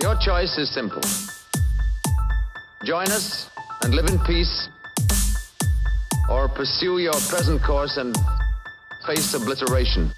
Your choice is simple. Join us and live in peace, or pursue your present course and face obliteration.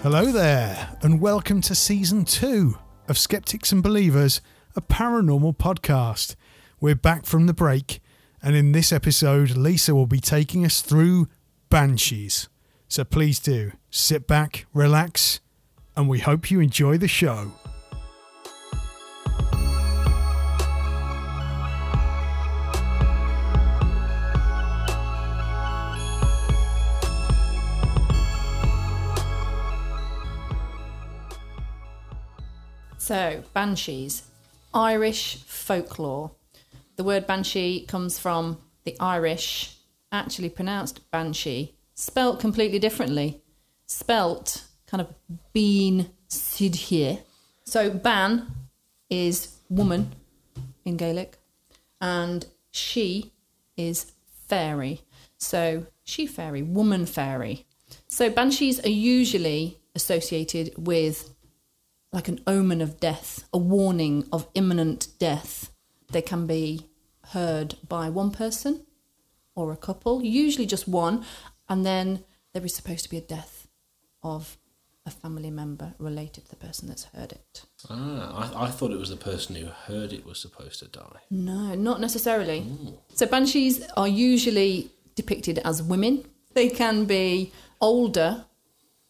Hello there, and welcome to Season 2 of Skeptics and Believers, a paranormal podcast. We're back from the break, and in this episode, Lisa will be taking us through Banshees. So please do sit back, relax, and we hope you enjoy the show. So, Banshees, Irish folklore. The word Banshee comes from the Irish, actually pronounced Banshee, spelt completely differently. Spelt kind of bean sid here. So, Ban is woman in Gaelic, and she is fairy. So, she fairy, woman fairy. So, Banshees are usually associated with like an omen of death, a warning of imminent death. They can be heard by one person or a couple, usually just one, and then there is supposed to be a death of a family member related to the person that's heard it. I thought it was the person who heard it was supposed to die. No, not necessarily. Ooh. So banshees are usually depicted as women. They can be older,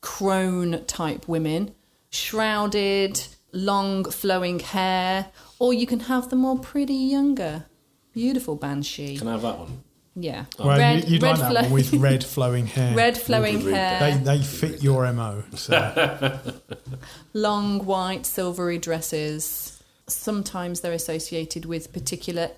crone-type women, shrouded, long flowing hair, or you can have the more pretty, younger, beautiful banshee. Can I have that one? Yeah. Well, you'd like that one with red flowing hair. Red flowing hair. They fit your MO. So. Long, white, silvery dresses. Sometimes they're associated with particular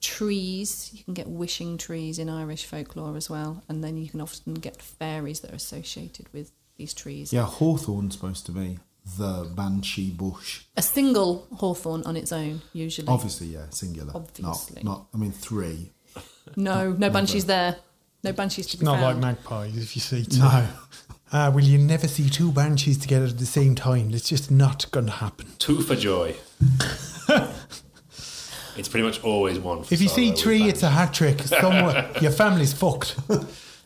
trees. You can get wishing trees in Irish folklore as well, and then you can often get fairies that are associated with these trees. Yeah, hawthorn's supposed to be the banshee bush. A single hawthorn on its own, usually. Obviously, yeah, singular. Obviously. Not I mean, three. No banshees there. No banshees to be found. Not like magpies, if you see two. No. Will you never see two banshees together at the same time? It's just not going to happen. Two for joy. It's pretty much always one for. If you see three, it's a hat trick. Somewhere, your family's fucked.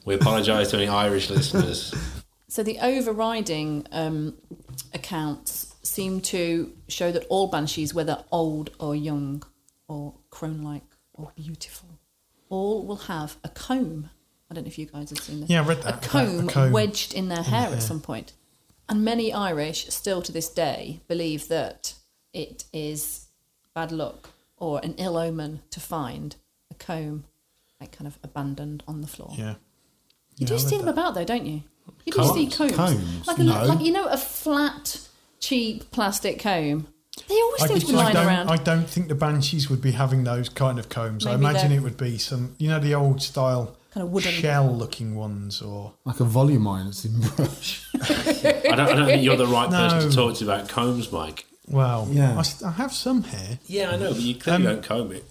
We apologise to any Irish listeners. So the overriding accounts seem to show that all banshees, whether old or young or crone-like or beautiful, all will have a comb. I don't know if you guys have seen this. Yeah, I read that. A comb wedged in their hair at some point. And many Irish still to this day believe that it is bad luck or an ill omen to find a comb like kind of abandoned on the floor. Yeah. You do see them about though, don't you? You do see combs. Like you know, a flat, cheap plastic comb. They always seem to be lying around. I don't think the banshees would be having those kind of combs. Maybe I imagine it would be some, you know, the old style kind of wooden shell-looking ones, or like a volumine that's in brush. I don't think you're the right person to talk to about combs, Mike. Well, yeah. I have some hair. Yeah, I know, but you clearly don't comb it.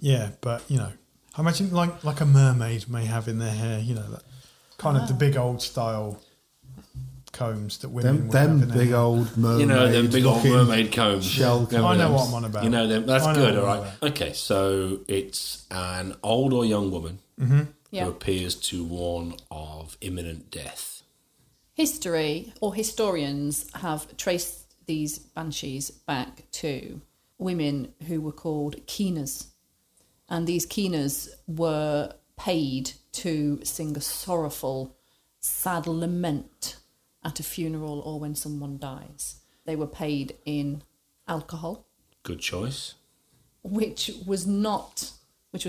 Yeah, but you know, I imagine like a mermaid may have in their hair. You know that. Kind of the big old style combs that women them big old mermaid, you know, them big old mermaid combs. Shell combs. I know what I'm on about. You know them. That's good. All right. Okay, so it's an old or young woman who appears to warn of imminent death. History or historians have traced these banshees back to women who were called keeners, and these keeners were paid to sing a sorrowful, sad lament at a funeral or when someone dies. They were paid in alcohol. Good choice. Which was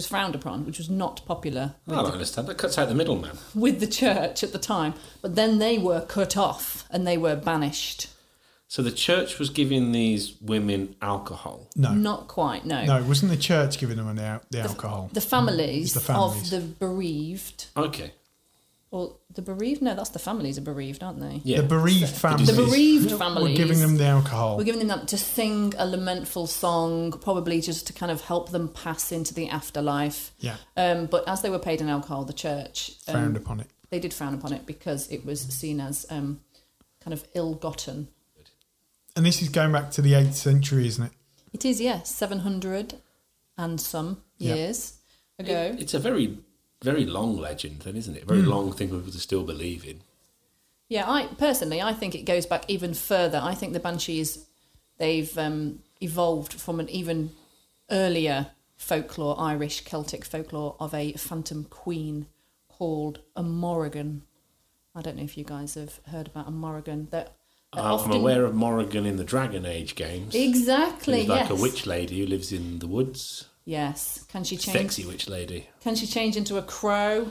frowned upon, which was not popular. I don't understand. That cuts out the middleman. With the church at the time. But then they were cut off and they were banished. So the church was giving these women alcohol? No. Not quite, no. No, it wasn't the church giving them the alcohol. The families of the bereaved Well, the bereaved... No, that's the families are bereaved, aren't they? Yeah. The bereaved families. We're giving them the alcohol. We're giving them that to sing a lamentful song, probably just to kind of help them pass into the afterlife. Yeah. But as they were paid in alcohol, the church... frowned upon it. They did frown upon it because it was seen as kind of ill-gotten. And this is going back to the 8th century, isn't it? It is, yes. 700 and some years ago. It's a very... very long legend then, isn't it? Very long thing for people to still believe in. Yeah, I think it goes back even further. I think the Banshees, they've evolved from an even earlier folklore, Irish Celtic folklore, of a phantom queen called a Morrigan. I don't know if you guys have heard about a Morrigan. I'm aware of Morrigan in the Dragon Age games. Exactly, yes. She's like a witch lady who lives in the woods. Yes. Can she change? Sexy witch lady. Can she change into a crow?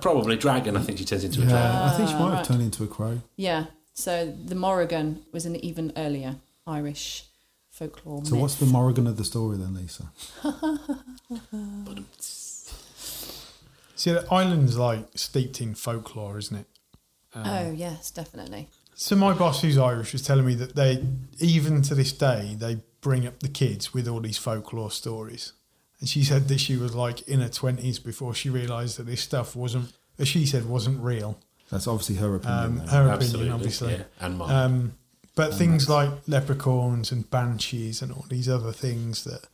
Probably a dragon. I think she turns into a dragon. I think she might have turned into a crow. Yeah. So the Morrigan was an even earlier Irish folklore myth. What's the Morrigan of the story then, Lisa? See, the island's like steeped in folklore, isn't it? Oh, yes, definitely. So my boss, who's Irish, was telling me that they, even to this day, they bring up the kids with all these folklore stories. And she said that she was like in her 20s before she realised that this stuff wasn't, as she said, wasn't real. That's obviously her opinion. Her opinion, obviously. Yeah. And mine. But things like leprechauns and banshees and all these other things that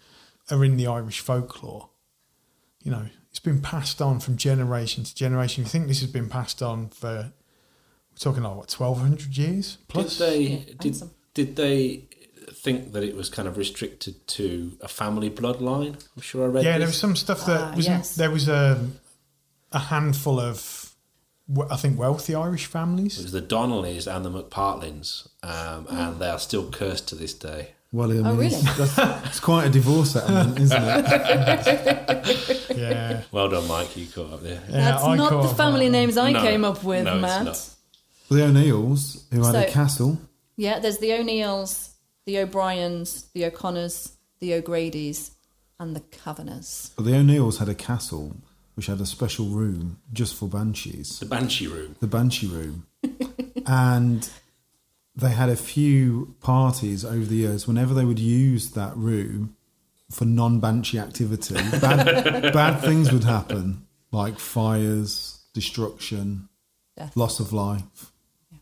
are in the Irish folklore, you know, it's been passed on from generation to generation. You think this has been passed on for, we're talking like, what, 1,200 years plus? Did they think that it was kind of restricted to a family bloodline? I'm sure I read this. Yeah, there was some stuff that there was a handful of, I think, wealthy Irish families. It was the Donnellys and the McPartlins, and they are still cursed to this day. Well, I mean, really? It's quite a divorce settlement, isn't it? Yeah. Well done, Mike, you caught up there. Yeah, that's not the family names I came up with, Matt. The O'Neills, who had a castle. Yeah, there's the O'Neills, the O'Briens, the O'Connors, the O'Grady's and the Caverners. The O'Neills had a castle which had a special room just for banshees. The Banshee Room. And they had a few parties over the years whenever they would use that room for non-banshee activity. Bad things would happen, like fires, destruction, death, loss of life. Yeah.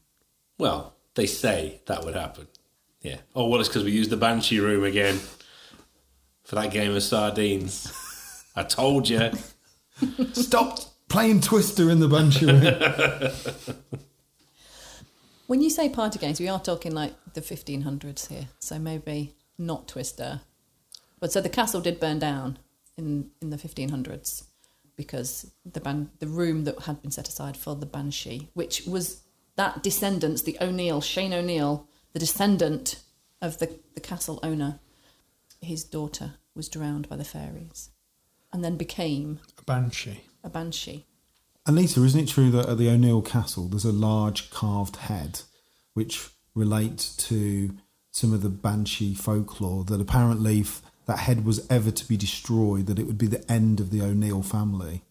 Well, they say that would happen. Yeah. Oh, well, it's because we used the Banshee Room again for that game of sardines. I told you. Stop playing Twister in the Banshee Room. When you say party games, we are talking like the 1500s here, so maybe not Twister. But so the castle did burn down in the 1500s because the room that had been set aside for the Banshee, which was that descendants, the O'Neill, Shane O'Neill, the descendant of the castle owner, his daughter was drowned by the fairies and then became... A banshee. And Lisa, isn't it true that at the O'Neill Castle there's a large carved head which relates to some of the banshee folklore, that apparently if that head was ever to be destroyed, that it would be the end of the O'Neill family?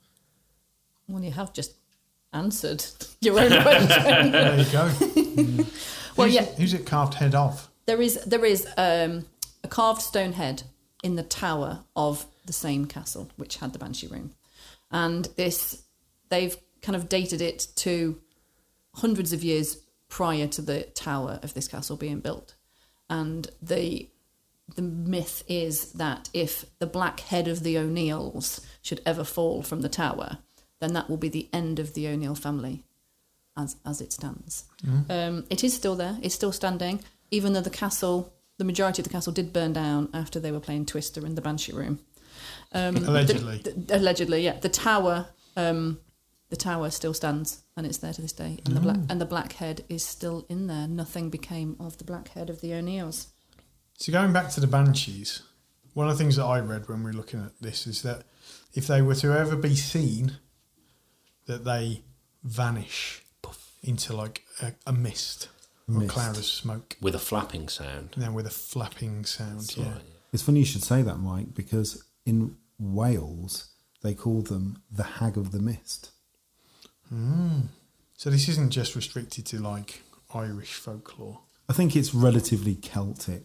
Well, you have just answered your own question. There you go. Mm. Well, who's it carved head of? There is a carved stone head in the tower of the same castle, which had the Banshee Room. And this, they've kind of dated it to hundreds of years prior to the tower of this castle being built. And the myth is that if the black head of the O'Neills should ever fall from the tower, then that will be the end of the O'Neill family. As it stands. Mm. It is still there. It's still standing, even though the majority of the castle did burn down after they were playing Twister in the Banshee Room. Allegedly. Allegedly, yeah. The tower still stands, and it's there to this day. And the black head is still in there. Nothing became of the black head of the O'Neills. So going back to the Banshees, one of the things that I read when we were looking at this is that if they were to ever be seen, that they vanish into like a mist or a cloud of smoke. With a flapping sound. Yeah, with a flapping sound, yeah. Right, yeah. It's funny you should say that, Mike, because in Wales, they call them the Hag of the Mist. Mm. So this isn't just restricted to like Irish folklore. I think it's relatively Celtic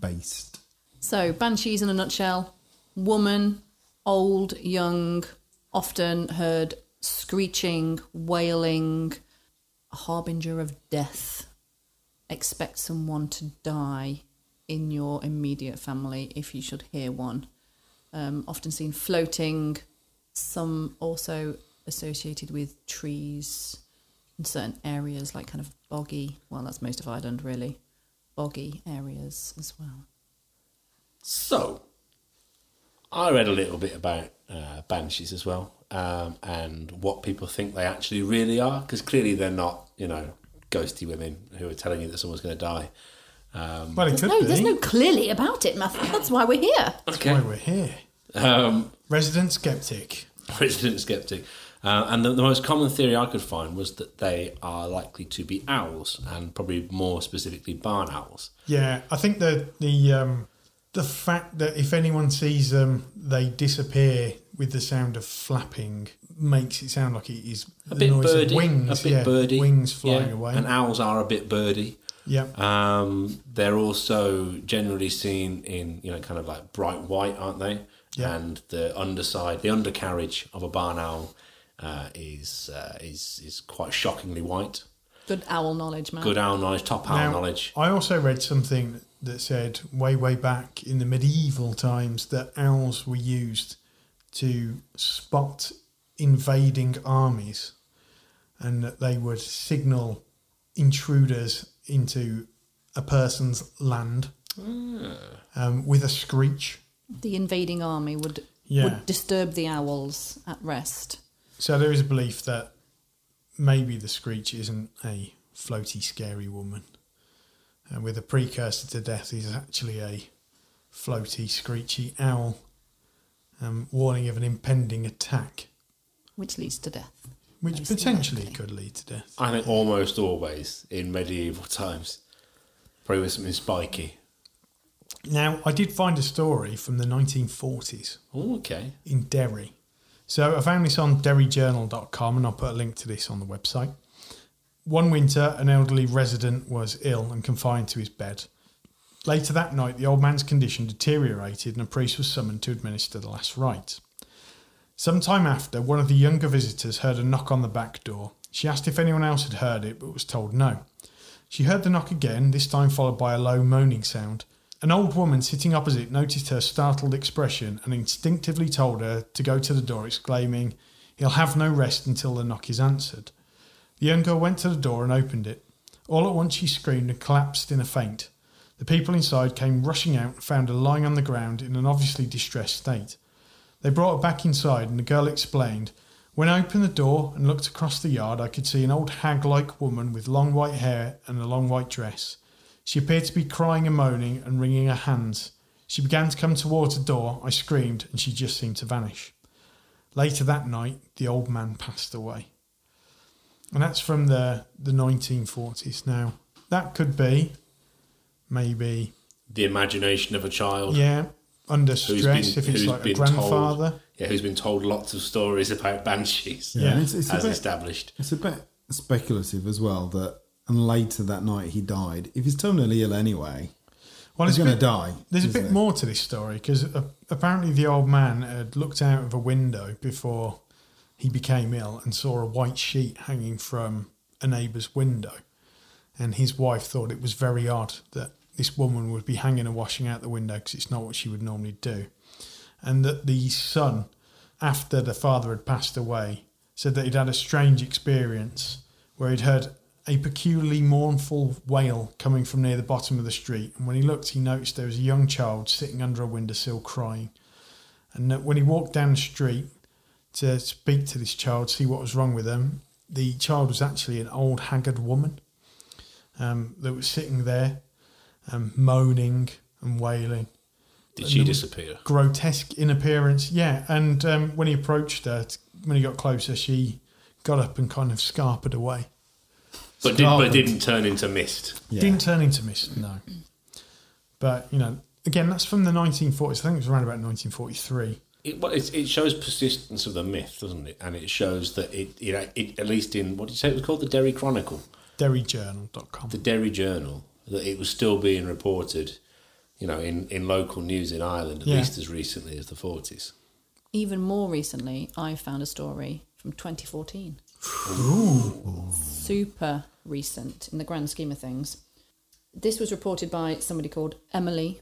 based. So banshees in a nutshell, woman, old, young, often heard screeching, wailing, a harbinger of death. Expect someone to die in your immediate family if you should hear one. Often seen floating, some also associated with trees in certain areas, like kind of boggy, well, that's most of Ireland really, boggy areas as well. So, I read a little bit about banshees as well, and what people think they actually really are, because clearly they're not, you know, ghosty women who are telling you that someone's going to die. Well, it could be. There's no clearly about it, Matthew. That's why we're here. Okay. That's why we're here. Resident skeptic. Resident skeptic. And the most common theory I could find was that they are likely to be owls, and probably more specifically barn owls. Yeah, I think the fact that if anyone sees them, they disappear with the sound of flapping makes it sound like it is a bit noise birdy, of wings. A bit birdy. Wings flying away. And owls are a bit birdy. Yeah. They're also generally seen in, you know, kind of like bright white, aren't they? Yeah. And the underside, the undercarriage of a barn owl is quite shockingly white. Good owl knowledge, man. Good owl knowledge, top owl knowledge. I also read something that said way back in the medieval times that owls were used to spot invading armies, and that they would signal intruders into a person's land with a screech. The invading army would disturb the owls at rest. So there is a belief that maybe the screech isn't a floaty, scary woman, and with a precursor to death is actually a floaty, screechy owl, warning of an impending attack. Which leads to death. Which potentially could lead to death. I think almost always in medieval times. Probably with something spiky. Now, I did find a story from the 1940s. Oh, okay. In Derry. So I found this on derryjournal.com, and I'll put a link to this on the website. One winter, an elderly resident was ill and confined to his bed. Later that night, the old man's condition deteriorated and a priest was summoned to administer the last rites. Some time after, one of the younger visitors heard a knock on the back door. She asked if anyone else had heard it, but was told no. She heard the knock again, this time followed by a low moaning sound. An old woman sitting opposite noticed her startled expression and instinctively told her to go to the door, exclaiming, "He'll have no rest until the knock is answered." The young girl went to the door and opened it. All at once she screamed and collapsed in a faint. The people inside came rushing out and found her lying on the ground in an obviously distressed state. They brought her back inside, and the girl explained, "When I opened the door and looked across the yard, I could see an old hag-like woman with long white hair and a long white dress. She appeared to be crying and moaning and wringing her hands. She began to come towards the door. I screamed, and she just seemed to vanish." Later that night, the old man passed away. And that's from the 1940s. Now, that could be maybe the imagination of a child. Yeah, under stress, if it's like a grandfather. Who's been told lots of stories about banshees. Yeah, it's as established. It's a bit speculative as well that, and later that night he died. If he's terminally ill anyway, he's going to die. There's a bit more to this story, because apparently the old man had looked out of a window before he became ill and saw a white sheet hanging from a neighbour's window. And his wife thought it was very odd that this woman would be hanging and washing out the window, because it's not what she would normally do. And that the son, after the father had passed away, said that he'd had a strange experience where he'd heard a peculiarly mournful wail coming from near the bottom of the street. And when he looked, he noticed there was a young child sitting under a windowsill crying. And that when he walked down the street to speak to this child, see what was wrong with them, the child was actually an old haggard woman that was sitting there moaning and wailing. Did she disappear? Grotesque in appearance, yeah. And when he approached her, when he got closer, she got up and kind of scarpered away. But didn't turn into mist. Yeah. Didn't turn into mist, no. But, you know, again, that's from the 1940s. I think it was around about 1943. It shows persistence of the myth, doesn't it? And it shows that it at least in, what did you say it was called? The Derry Chronicle? DerryJournal.com. The Derry Journal, that it was still being reported, you know, in local news in Ireland, at least as recently as the 40s. Even more recently, I found a story from 2014. Ooh. Super recent in the grand scheme of things. This was reported by somebody called Emily.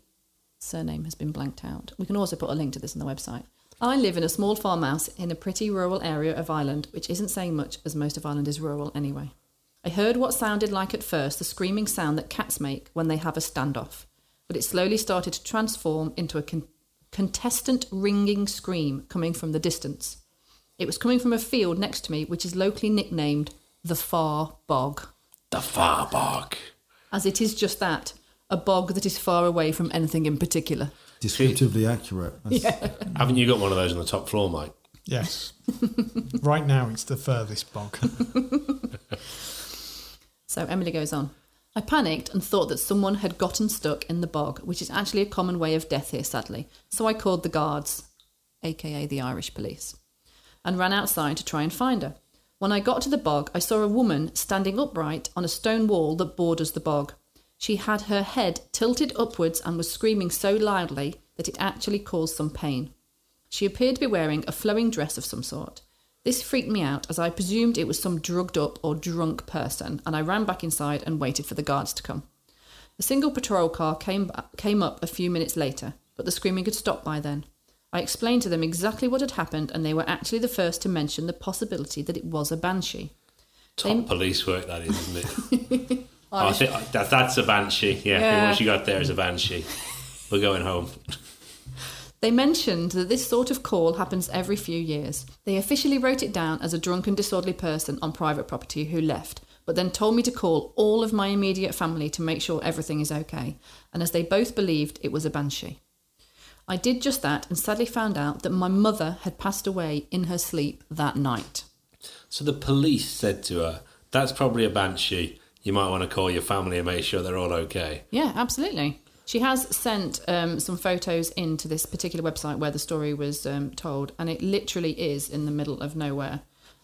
Surname has been blanked out. We can also put a link to this on the website. I live in a small farmhouse in a pretty rural area of Ireland, which isn't saying much as most of Ireland is rural anyway. I heard what sounded like at first the screaming sound that cats make when they have a standoff, but it slowly started to transform into a contestant ringing scream coming from the distance. It was coming from a field next to me, which is locally nicknamed the Far Bog. The Far Bog. As it is just that. A bog that is far away from anything in particular. Descriptively accurate. Yeah. Haven't you got one of those on the top floor, Mike? Yes. Right now it's the furthest bog. So Emily goes on. I panicked and thought that someone had gotten stuck in the bog, which is actually a common way of death here, sadly. So I called the guards, a.k.a. the Irish police, and ran outside to try and find her. When I got to the bog, I saw a woman standing upright on a stone wall that borders the bog. She had her head tilted upwards and was screaming so loudly that it actually caused some pain. She appeared to be wearing a flowing dress of some sort. This freaked me out as I presumed it was some drugged up or drunk person, and I ran back inside and waited for the guards to come. A single patrol car came up a few minutes later, but the screaming had stopped by then. I explained to them exactly what had happened, and they were actually the first to mention the possibility that it was a banshee. Top police work, that is, isn't it? That's a banshee. Yeah. What you got there is a banshee. We're going home. They mentioned that this sort of call happens every few years. They officially wrote it down as a drunken, disorderly person on private property who left, but then told me to call all of my immediate family to make sure everything is okay, and as they both believed it was a banshee. I did just that and sadly found out that my mother had passed away in her sleep that night. So the police said to her, that's probably a banshee. You might want to call your family and make sure they're all okay. Yeah, absolutely. She has sent some photos into this particular website where the story was told, and it literally is in the middle of nowhere.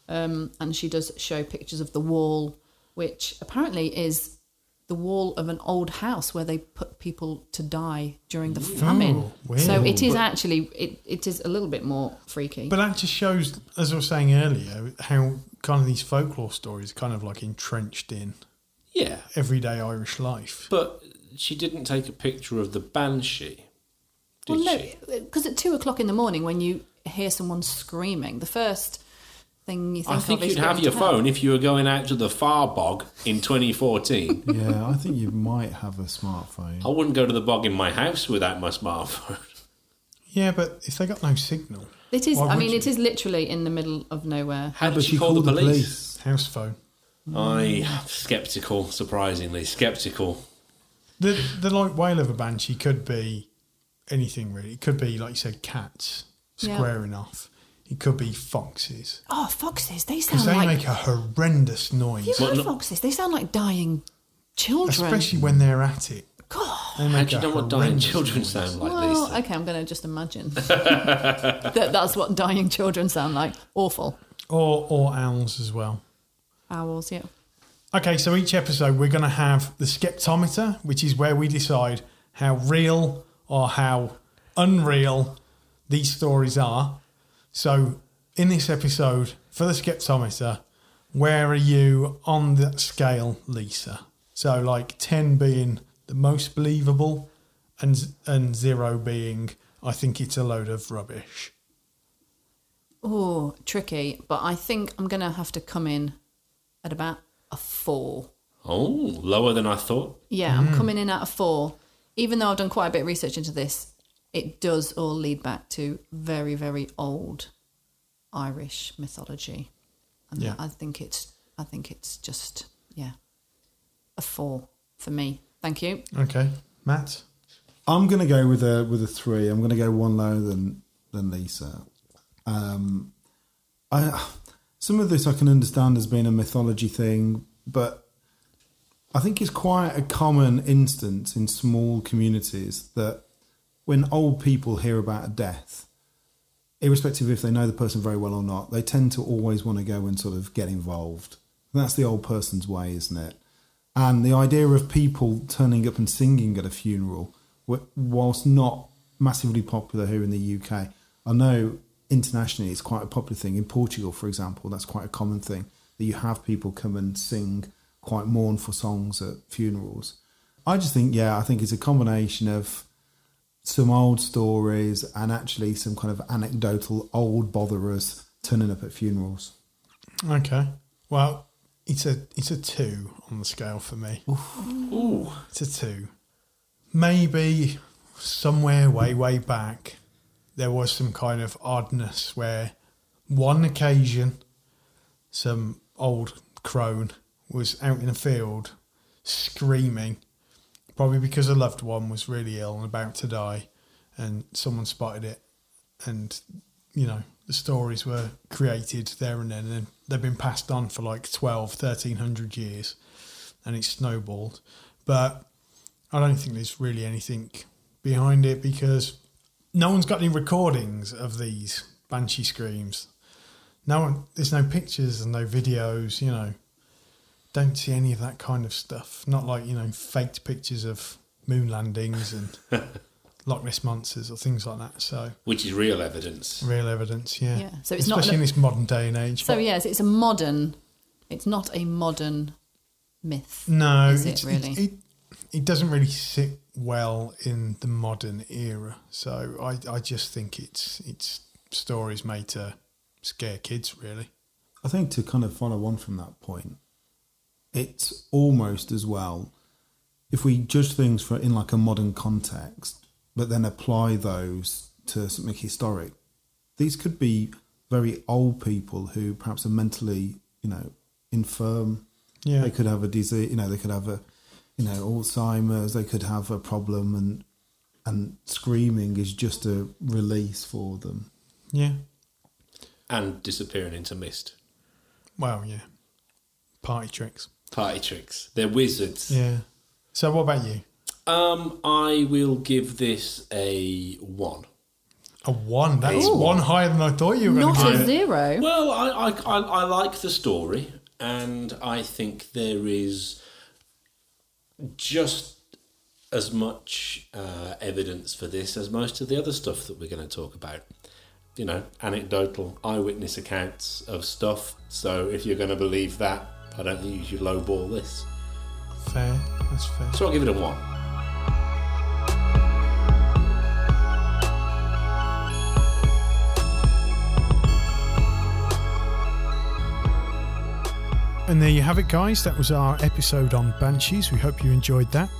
And she does show pictures of the wall, which apparently is the wall of an old house where they put people to die during the famine. Wow. So it is actually, it is a little bit more freaky. But that just shows, as I was saying earlier, how kind of these folklore stories are kind of like entrenched in... Yeah. Everyday Irish life. But she didn't take a picture of the banshee, did she? Because at 2:00 in the morning, when you hear someone screaming, the first thing you think of is... I think you'd have your phone if you were going out to the Far Bog in 2014. Yeah, I think you might have a smartphone. I wouldn't go to the bog in my house without my smartphone. Yeah, but if they got no signal... It is literally in the middle of nowhere. How did she call the police? House phone. I'm sceptical, surprisingly sceptical. The light wail of a banshee could be anything, really. It could be, like you said, cats squaring off. It could be foxes. Oh, foxes! They sound like... they make a horrendous noise. You've heard foxes? They sound like dying children, especially when they're at it. God, how do you know what dying children sound like? Well, these okay, I'm going to just imagine that's what dying children sound like. Awful. Or owls as well. Owls, yeah. Okay, so each episode we're going to have the Skeptometer, which is where we decide how real or how unreal these stories are. So in this episode, for the Skeptometer, where are you on that scale, Lisa? So like 10 being the most believable and 0 being, I think it's a load of rubbish. Oh, tricky. But I think I'm going to have to come in at about a 4. Oh, lower than I thought. Yeah, I'm coming in at a 4. Even though I've done quite a bit of research into this, it does all lead back to very, very old Irish mythology. And I think it's just, a 4 for me. Thank you. Okay. Matt? I'm going to go with a 3. I'm going to go one lower than Lisa. Some of this I can understand as being a mythology thing, but I think it's quite a common instance in small communities that when old people hear about a death, irrespective if they know the person very well or not, they tend to always want to go and sort of get involved. And that's the old person's way, isn't it? And the idea of people turning up and singing at a funeral, whilst not massively popular here in the UK, I know internationally it's quite a popular thing. In Portugal, for example, that's quite a common thing, that you have people come and sing quite mournful songs at funerals. I just think, yeah, I think it's a combination of some old stories and actually some kind of anecdotal old botherers turning up at funerals. Okay. Well, it's a 2 on the scale for me. Ooh. It's a 2. Maybe somewhere way back, there was some kind of oddness where one occasion some old crone was out in a field screaming, probably because a loved one was really ill and about to die, and someone spotted it, and, you know, the stories were created there and then, and they've been passed on for like 1,300 years, and it snowballed. But I don't think there's really anything behind it, because no one's got any recordings of these banshee screams. No one, there's no pictures and no videos, you know. Don't see any of that kind of stuff. Not like, you know, faked pictures of moon landings and Loch Ness monsters or things like that. So, which is real evidence. Real evidence, yeah. So it's especially not in this modern day and age. So yes, it's a modern. It's not a modern myth. No, really. It doesn't really sit well in the modern era, so I just think it's stories made to scare kids, really. I think to kind of follow on from that point, it's almost as well if we judge things in like a modern context, but then apply those to something historic. These could be very old people who perhaps are mentally, you know, infirm. Yeah, they could have a disease. You know, they could have a, you know, Alzheimer's, they could have a problem, and screaming is just a release for them. Yeah. And disappearing into mist. Well, yeah. Party tricks. They're wizards. Yeah. So what about you? I will give this a 1. A 1? That's one higher than I thought you were going to give. Not a 0. Well, I like the story, and I think there is just as much evidence for this as most of the other stuff that we're going to talk about. You know, anecdotal eyewitness accounts of stuff. So if you're going to believe that, I don't think you should lowball this. Fair, that's fair. So I'll give it a 1. And there you have it, guys. That was our episode on banshees. We hope you enjoyed that.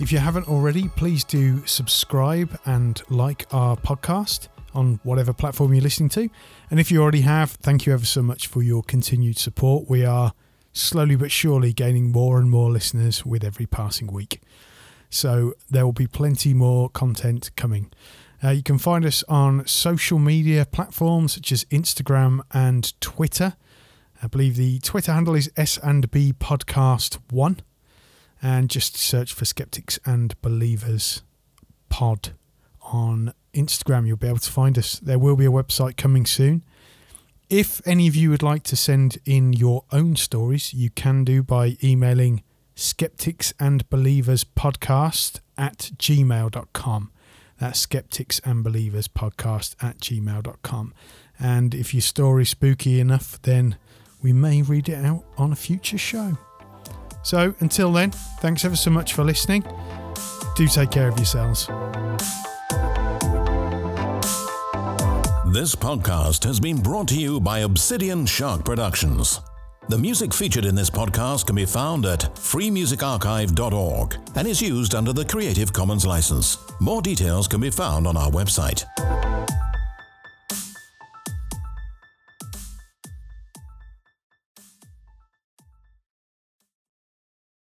If you haven't already, please do subscribe and like our podcast on whatever platform you're listening to. And if you already have, thank you ever so much for your continued support. We are slowly but surely gaining more and more listeners with every passing week. So there will be plenty more content coming. You can find us on social media platforms such as Instagram and Twitter. I believe the Twitter handle is S&B Podcast 1, and just search for Skeptics and Believers Pod on Instagram. You'll be able to find us. There will be a website coming soon. If any of you would like to send in your own stories, you can do by emailing skepticsandbelieverspodcast@gmail.com. That's skepticsandbelieverspodcast@gmail.com. And if your story's spooky enough, then we may read it out on a future show. So until then, thanks ever so much for listening. Do take care of yourselves. This podcast has been brought to you by Obsidian Shark Productions. The music featured in this podcast can be found at freemusicarchive.org and is used under the Creative Commons license. More details can be found on our website.